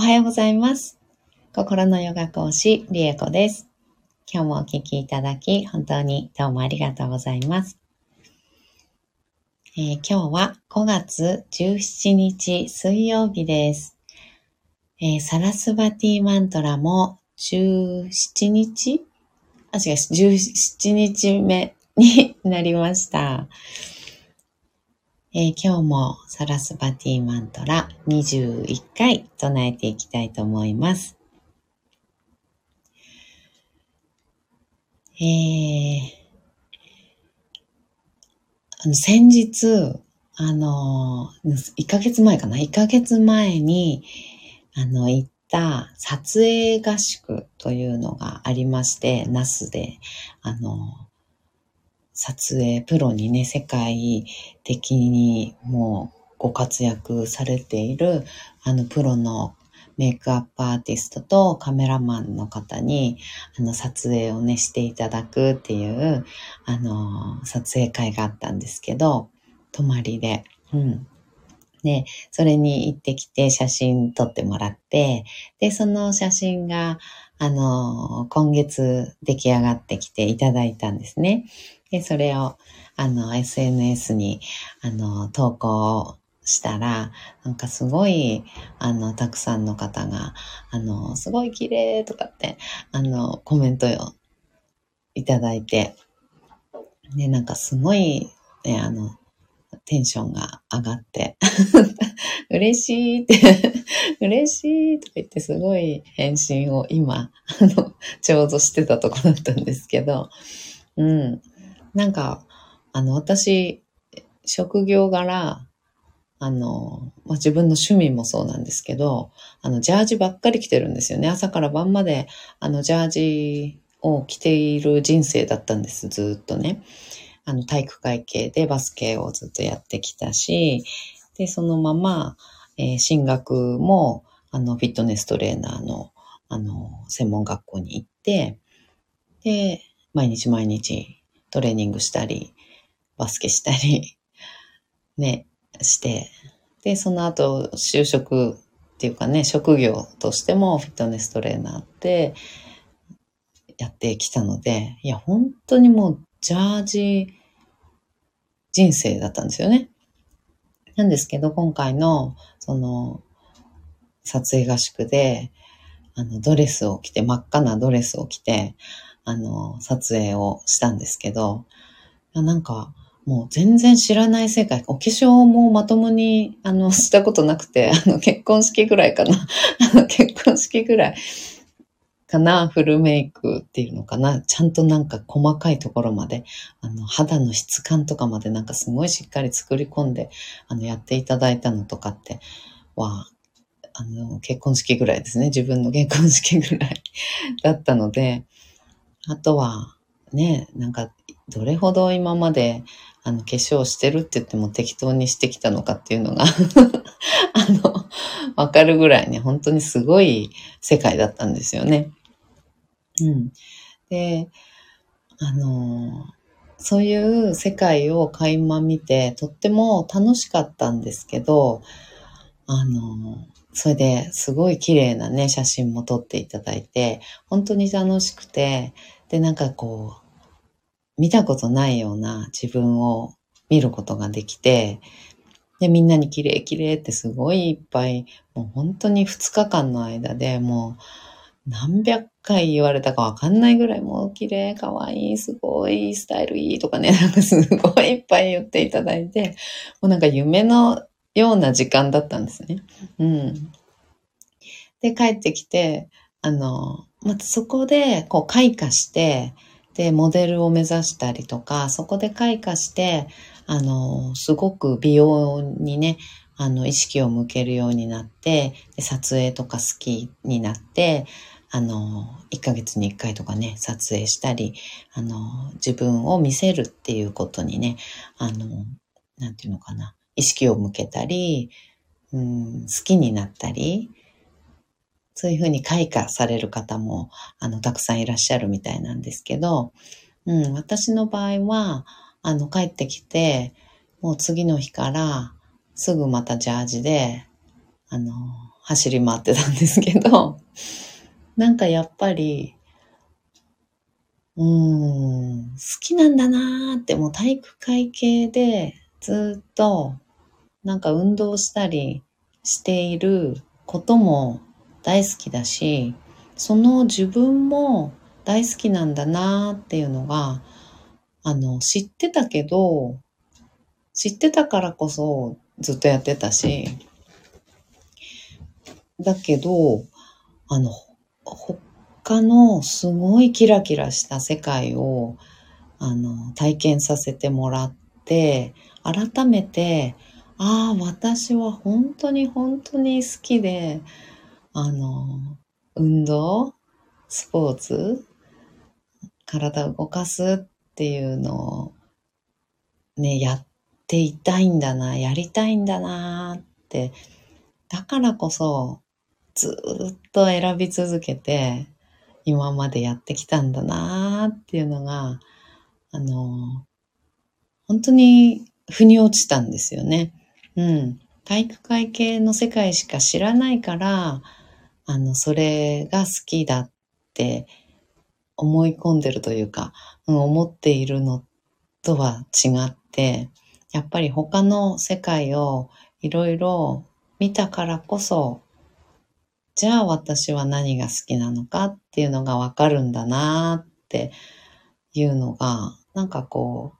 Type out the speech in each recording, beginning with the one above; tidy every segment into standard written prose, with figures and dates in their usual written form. おはようございます。心のヨガ講師、りえこです。今日もお聞きいただき、本当にどうもありがとうございます。今日は5月17日水曜日です。サラスバティマントラも17日目になりました。今日もサラスバティマントラ21回唱えていきたいと思います。先日、1ヶ月前に、行った撮影合宿というのがありまして、那須で、撮影プロにね、世界的にもうご活躍されているプロのメイクアップアーティストとカメラマンの方に撮影をねしていただくっていう撮影会があったんですけど、泊まりで、でそれに行ってきて写真撮ってもらって、でその写真が今月出来上がってきていただいたんですね。で、それを、SNS に、投稿したら、なんかすごい、たくさんの方が、すごい綺麗とかって、コメントをいただいて、で、なんかすごい、ね、テンションが上がって、嬉しいって、嬉しいとか言ってすごい返信を今、ちょうどしてたところだったんですけど、なんか、私、職業柄、自分の趣味もそうなんですけど、ジャージばっかり着てるんですよね。朝から晩まで、ジャージを着ている人生だったんです、ずっとね。体育会系でバスケをずっとやってきたし、で、そのまま、進学も、フィットネストレーナーの、専門学校に行って、で、毎日、トレーニングしたり、バスケしたり、ね、して、で、その後、就職っていうかね、職業としてもフィットネストレーナーってやってきたので、いや、本当にもう、ジャージ人生だったんですよね。なんですけど、今回の、撮影合宿で、真っ赤なドレスを着て、撮影をしたんですけど、なんか、もう全然知らない世界、お化粧もまともに、したことなくて、結婚式ぐらいかな、フルメイクっていうのかな、ちゃんとなんか細かいところまで、肌の質感とかまでなんかすごいしっかり作り込んで、やっていただいたのとかっては、結婚式ぐらいですね、自分の結婚式ぐらいだったので、あとは、ね、なんか、どれほど今まで、化粧してるって言っても適当にしてきたのかっていうのが、わかるぐらいね、本当にすごい世界だったんですよね。で、そういう世界を垣間見て、とっても楽しかったんですけど、それですごい綺麗なね、写真も撮っていただいて、本当に楽しくて、で、なんかこう、見たことないような自分を見ることができて、で、みんなに綺麗綺麗ってすごいいっぱい、もう本当に2日間の間でもう何百回言われたかわかんないぐらい、もう綺麗、かわいい、すごい、スタイルいいとかね、なんかすごいいっぱい言っていただいて、もうなんか夢のような時間だったんですね。で、帰ってきて、まずそこで、こう、開花して、で、モデルを目指したりとか、そこで開花して、すごく美容にね、意識を向けるようになって、で、撮影とか好きになって、1ヶ月に1回とかね、撮影したり、自分を見せるっていうことにね、なんていうのかな、意識を向けたり、好きになったり、そういうふうに開花される方も、たくさんいらっしゃるみたいなんですけど、私の場合は、帰ってきて、もう次の日から、すぐまたジャージで、走り回ってたんですけど、なんかやっぱり好きなんだなーって、もう体育会系でずっとなんか運動したりしていることも大好きだし、その自分も大好きなんだなーっていうのが知ってたけど、知ってたからこそずっとやってたし、だけど他のすごいキラキラした世界を体験させてもらって、改めて私は本当に本当に好きで、運動、スポーツ、体を動かすっていうのをね、やっていたいんだな、やりたいんだなって、だからこそずっと選び続けて今までやってきたんだなっていうのが本当に腑に落ちたんですよね。体育会系の世界しか知らないから、それが好きだって思い込んでるというか、思っているのとは違って、やっぱり他の世界をいろいろ見たからこそ、じゃあ私は何が好きなのかっていうのがわかるんだなっていうのが、なんかこ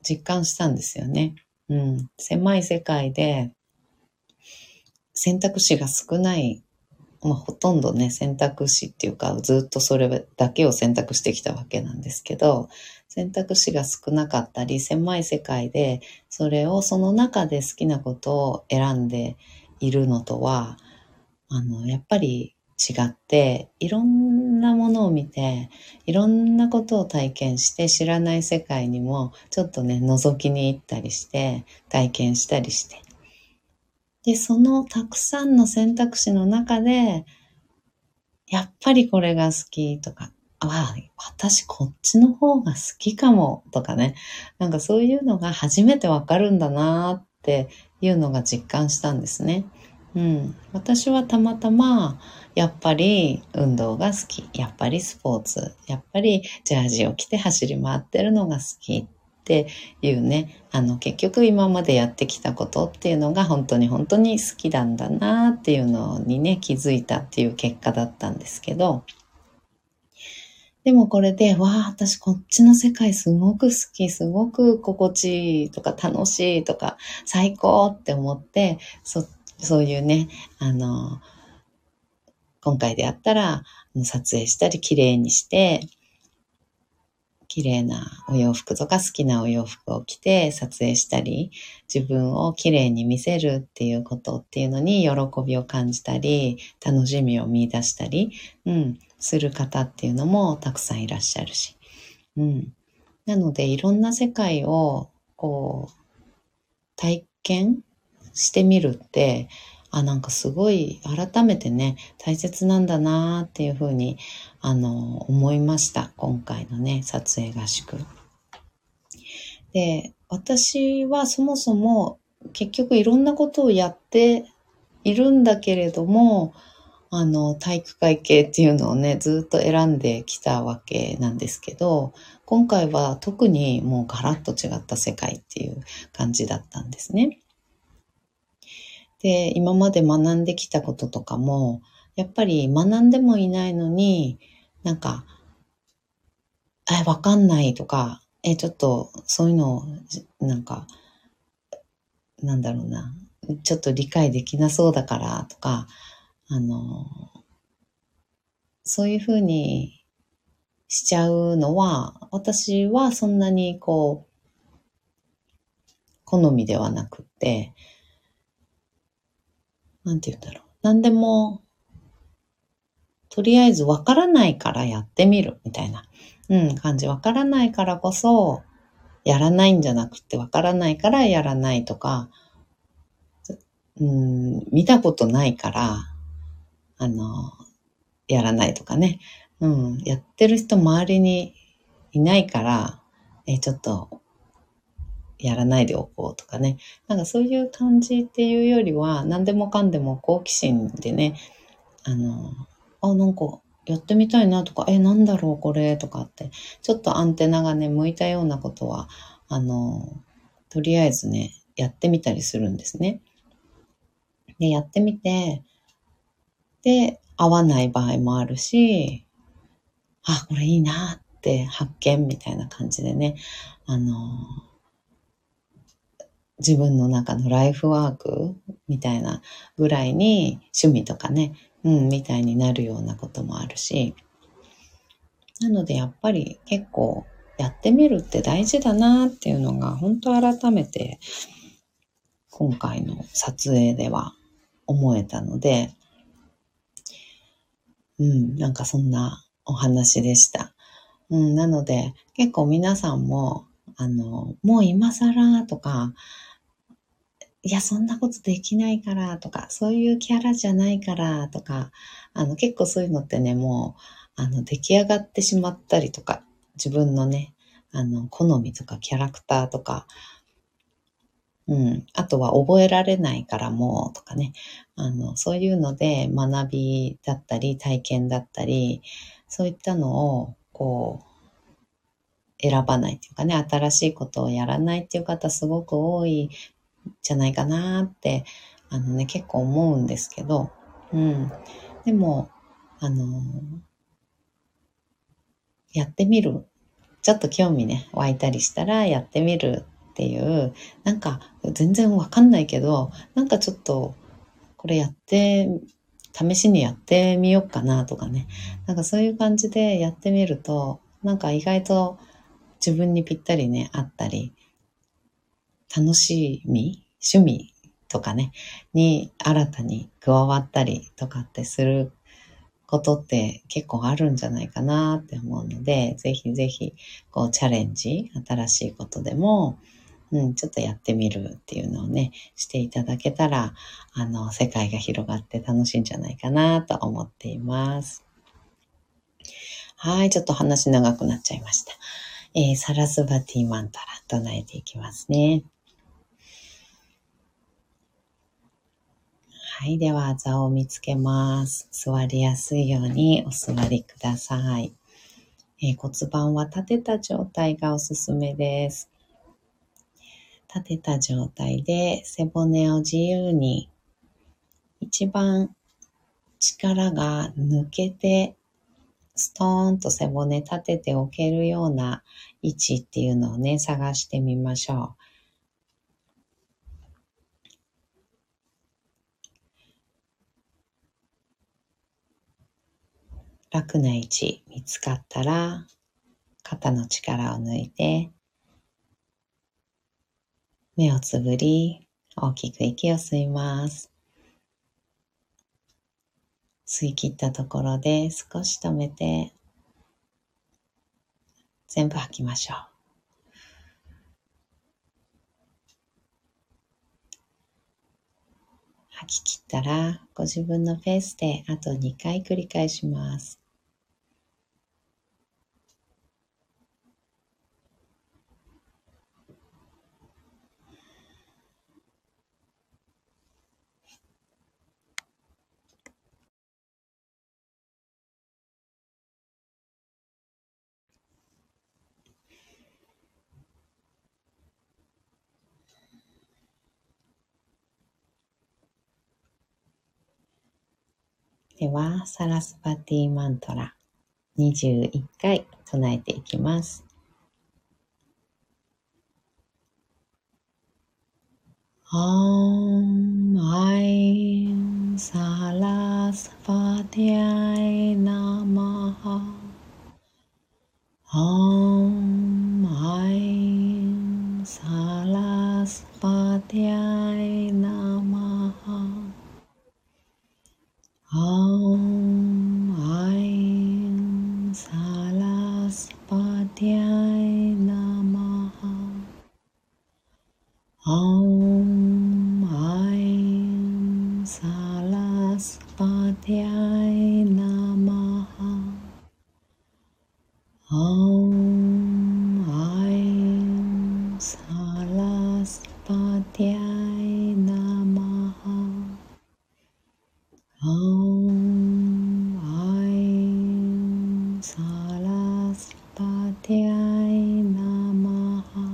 う実感したんですよね。狭い世界で選択肢が少ない、ほとんどね、選択肢っていうかずっとそれだけを選択してきたわけなんですけど、選択肢が少なかったり狭い世界で、それをその中で好きなことを選んでいるのとはやっぱり違って、いろんなものを見ていろんなことを体験して、知らない世界にもちょっとね覗きに行ったりして体験したりして、でそのたくさんの選択肢の中でやっぱりこれが好きとか、私こっちの方が好きかもとかね、なんかそういうのが初めてわかるんだなっていうのが実感したんですね。私はたまたまやっぱり運動が好き、やっぱりスポーツ、やっぱりジャージを着て走り回ってるのが好きっていうね、結局今までやってきたことっていうのが本当に本当に好きなんだなっていうのにね、気づいたっていう結果だったんですけど、でもこれで私こっちの世界すごく好き、すごく心地いいとか楽しいとか最高って思って、そういうね、今回であったら撮影したり綺麗にして、綺麗なお洋服とか好きなお洋服を着て撮影したり、自分を綺麗に見せるっていうことっていうのに喜びを感じたり楽しみを見出したり、する方っていうのもたくさんいらっしゃるし、なのでいろんな世界をこう体験してみるって、なんかすごい改めてね大切なんだなっていうふうに思いました、今回のね撮影合宿で。私はそもそも結局いろんなことをやっているんだけれども、体育会系っていうのをねずっと選んできたわけなんですけど、今回は特にもうガラッと違った世界っていう感じだったんですね。で、今まで学んできたこととかも、やっぱり学んでもいないのに、なんか、わかんないとか、ちょっとそういうのを、なんか、なんだろうな、ちょっと理解できなそうだからとか、そういうふうにしちゃうのは、私はそんなにこう、好みではなくって、なんて言うんだろう。何でも、とりあえずわからないからやってみるみたいな、感じ。わからないからこそ、やらないんじゃなくて、わからないからやらないとか、見たことないから、やらないとかね。やってる人周りにいないから、ちょっと、やらないでおこうとかね、なんかそういう感じっていうよりは、何でもかんでも好奇心でね、なんかやってみたいなとか、なんだろうこれとかって、ちょっとアンテナがね、向いたようなことは、とりあえずね、やってみたりするんですね。で、やってみて、で、合わない場合もあるし、あ、これいいなって発見みたいな感じでね、自分の中のライフワークみたいなぐらいに趣味とかね、みたいになるようなこともあるし、なのでやっぱり結構やってみるって大事だなっていうのが本当改めて今回の撮影では思えたので、なんかそんなお話でした。なので結構皆さんももう今更とか、いやそんなことできないからとか、そういうキャラじゃないからとか、結構そういうのってね、もう出来上がってしまったりとか、自分のね好みとかキャラクターとか、あとは覚えられないからもうとかね、そういうので学びだったり体験だったり、そういったのをこう選ばないっていうかね、新しいことをやらないっていう方すごく多いんじゃないかなって、結構思うんですけど、でも、やってみる。ちょっと興味ね、湧いたりしたらやってみるっていう、なんか全然わかんないけど、なんかちょっとこれやって、試しにやってみようかなとかね、なんかそういう感じでやってみると、なんか意外と、自分にぴったりね、あったり、楽しみ、趣味とかね、に新たに加わったりとかってすることって結構あるんじゃないかなって思うので、ぜひぜひ、こうチャレンジ、新しいことでも、ちょっとやってみるっていうのをね、していただけたら、世界が広がって楽しいんじゃないかなと思っています。はい、ちょっと話長くなっちゃいました。サラスバティマンタラ唱えていきますね。はい、では座を見つけます。座りやすいようにお座りください。骨盤は立てた状態がおすすめです。立てた状態で背骨を自由に、一番力が抜けてストーンと背骨立てておけるような位置っていうのをね、探してみましょう。楽な位置見つかったら、肩の力を抜いて、目をつぶり、大きく息を吸います。吸い切ったところで少し止めて、全部吐きましょう。吐き切ったら、ご自分のペースであと2回繰り返します。では、サラスバティマントラ21回唱えていきます。アームアイサラスバティアイナマハアームアイサラスバティアイナマハOm Aim Sarasvatiyai Namaha Om Aim Sarasvatiyai Namaha Om Aim Sarasvatiyai Om Aim Sarasvatiyai Namaha.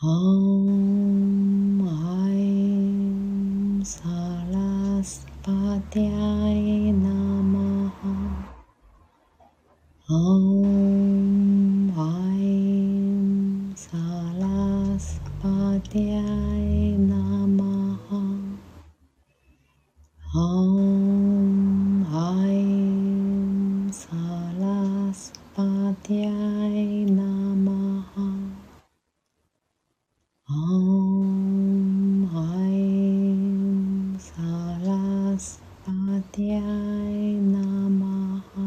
Om Aim Sarasvatiyai Namaha. Om Aim Sarasvatiyai Namaha.Om Aim Sarasvatiyai Namaha.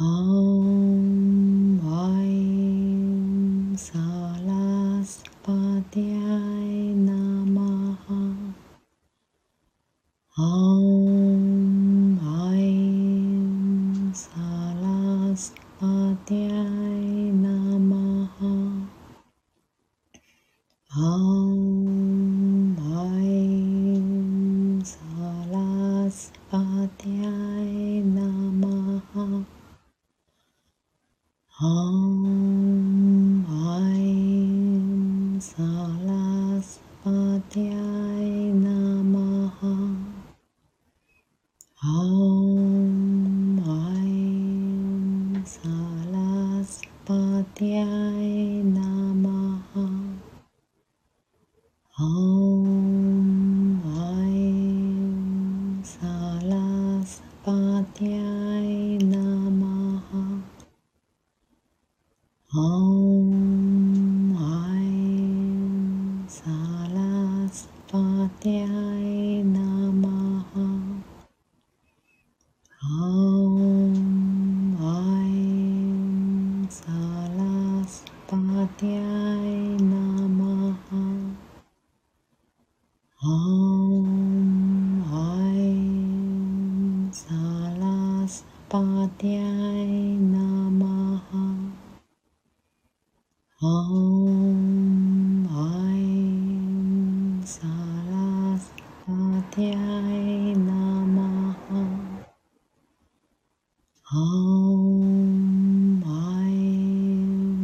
Om Aim Sarasvatiyai Namaha. Om Aim Sarasvatiyai Namaha.Om Aim Sarasvatiyai Namaha. Om Aim Sarasvatiyai Namaha. Om Aim Sarasvatiyai Namaha.Om Aim Sarasvatiyai Namaha. Om Aim Sarasvatiyai Namaha. Om Aim Sarasvatiyai Namaha.Om Aim Sarasvatiyai Namaha. Om Aim Sarasvatiyai Namaha. Om Aim Sarasvatiyai Namaha.Om Aim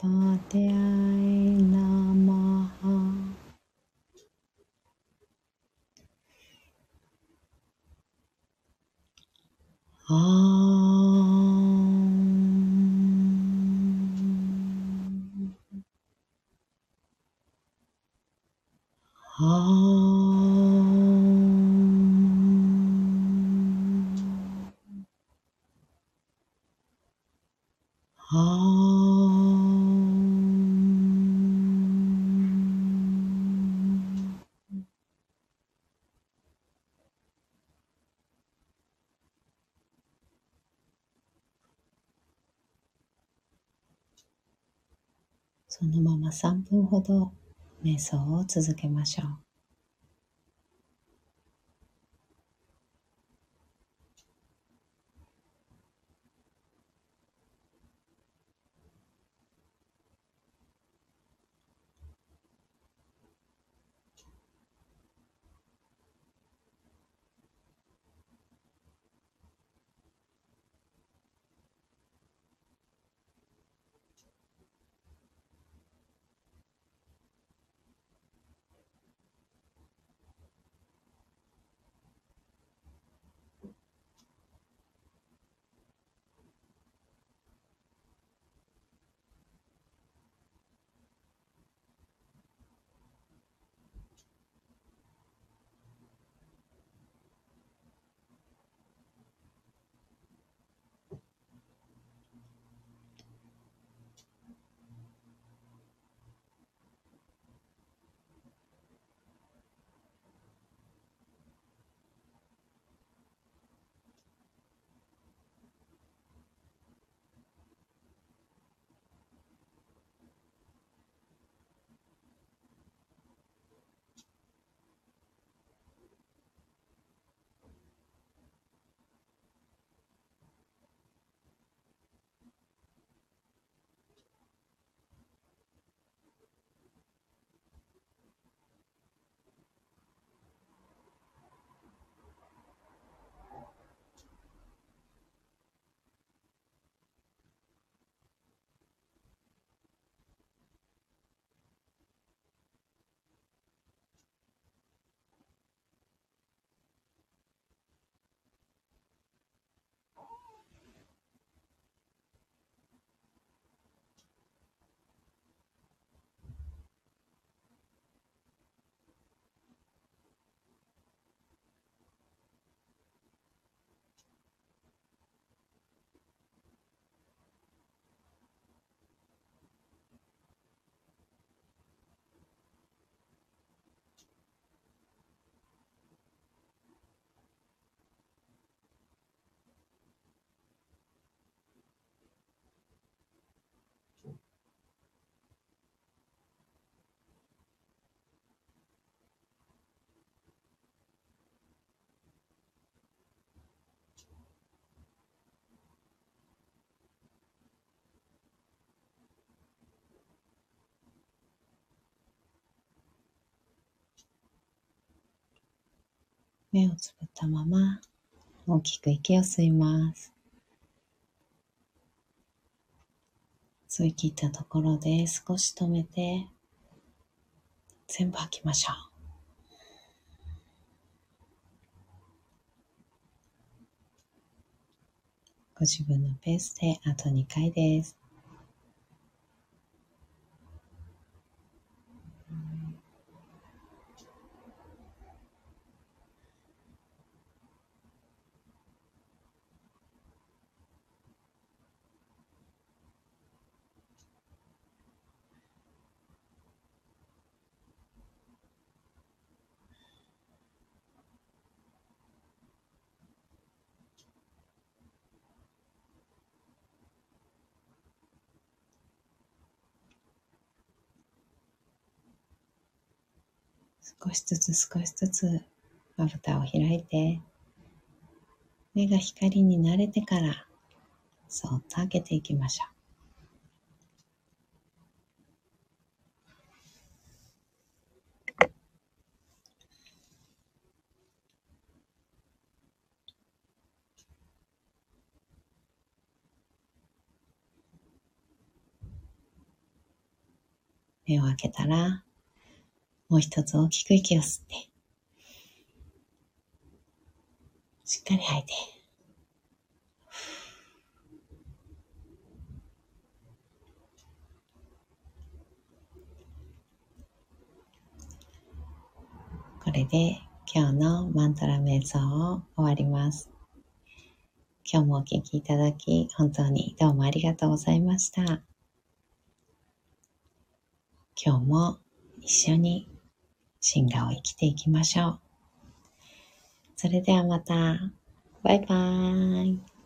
Sarasvatiyai Namaha.そのまま3分ほど瞑想を続けましょう。目をつぶったまま大きく息を吸います。吸い切ったところで少し止めて全部吐きましょう。ご自分のペースであと2回です。少しずつ少しずつまぶたを開いて、目が光に慣れてからそっと開けていきましょう。目を開けたらもう一つ大きく息を吸って、しっかり吐いて、これで今日のマントラ瞑想を終わります。今日もお聞きいただき、本当にどうもありがとうございました。今日も一緒に進化を生きていきましょう。それではまた。バイバーイ。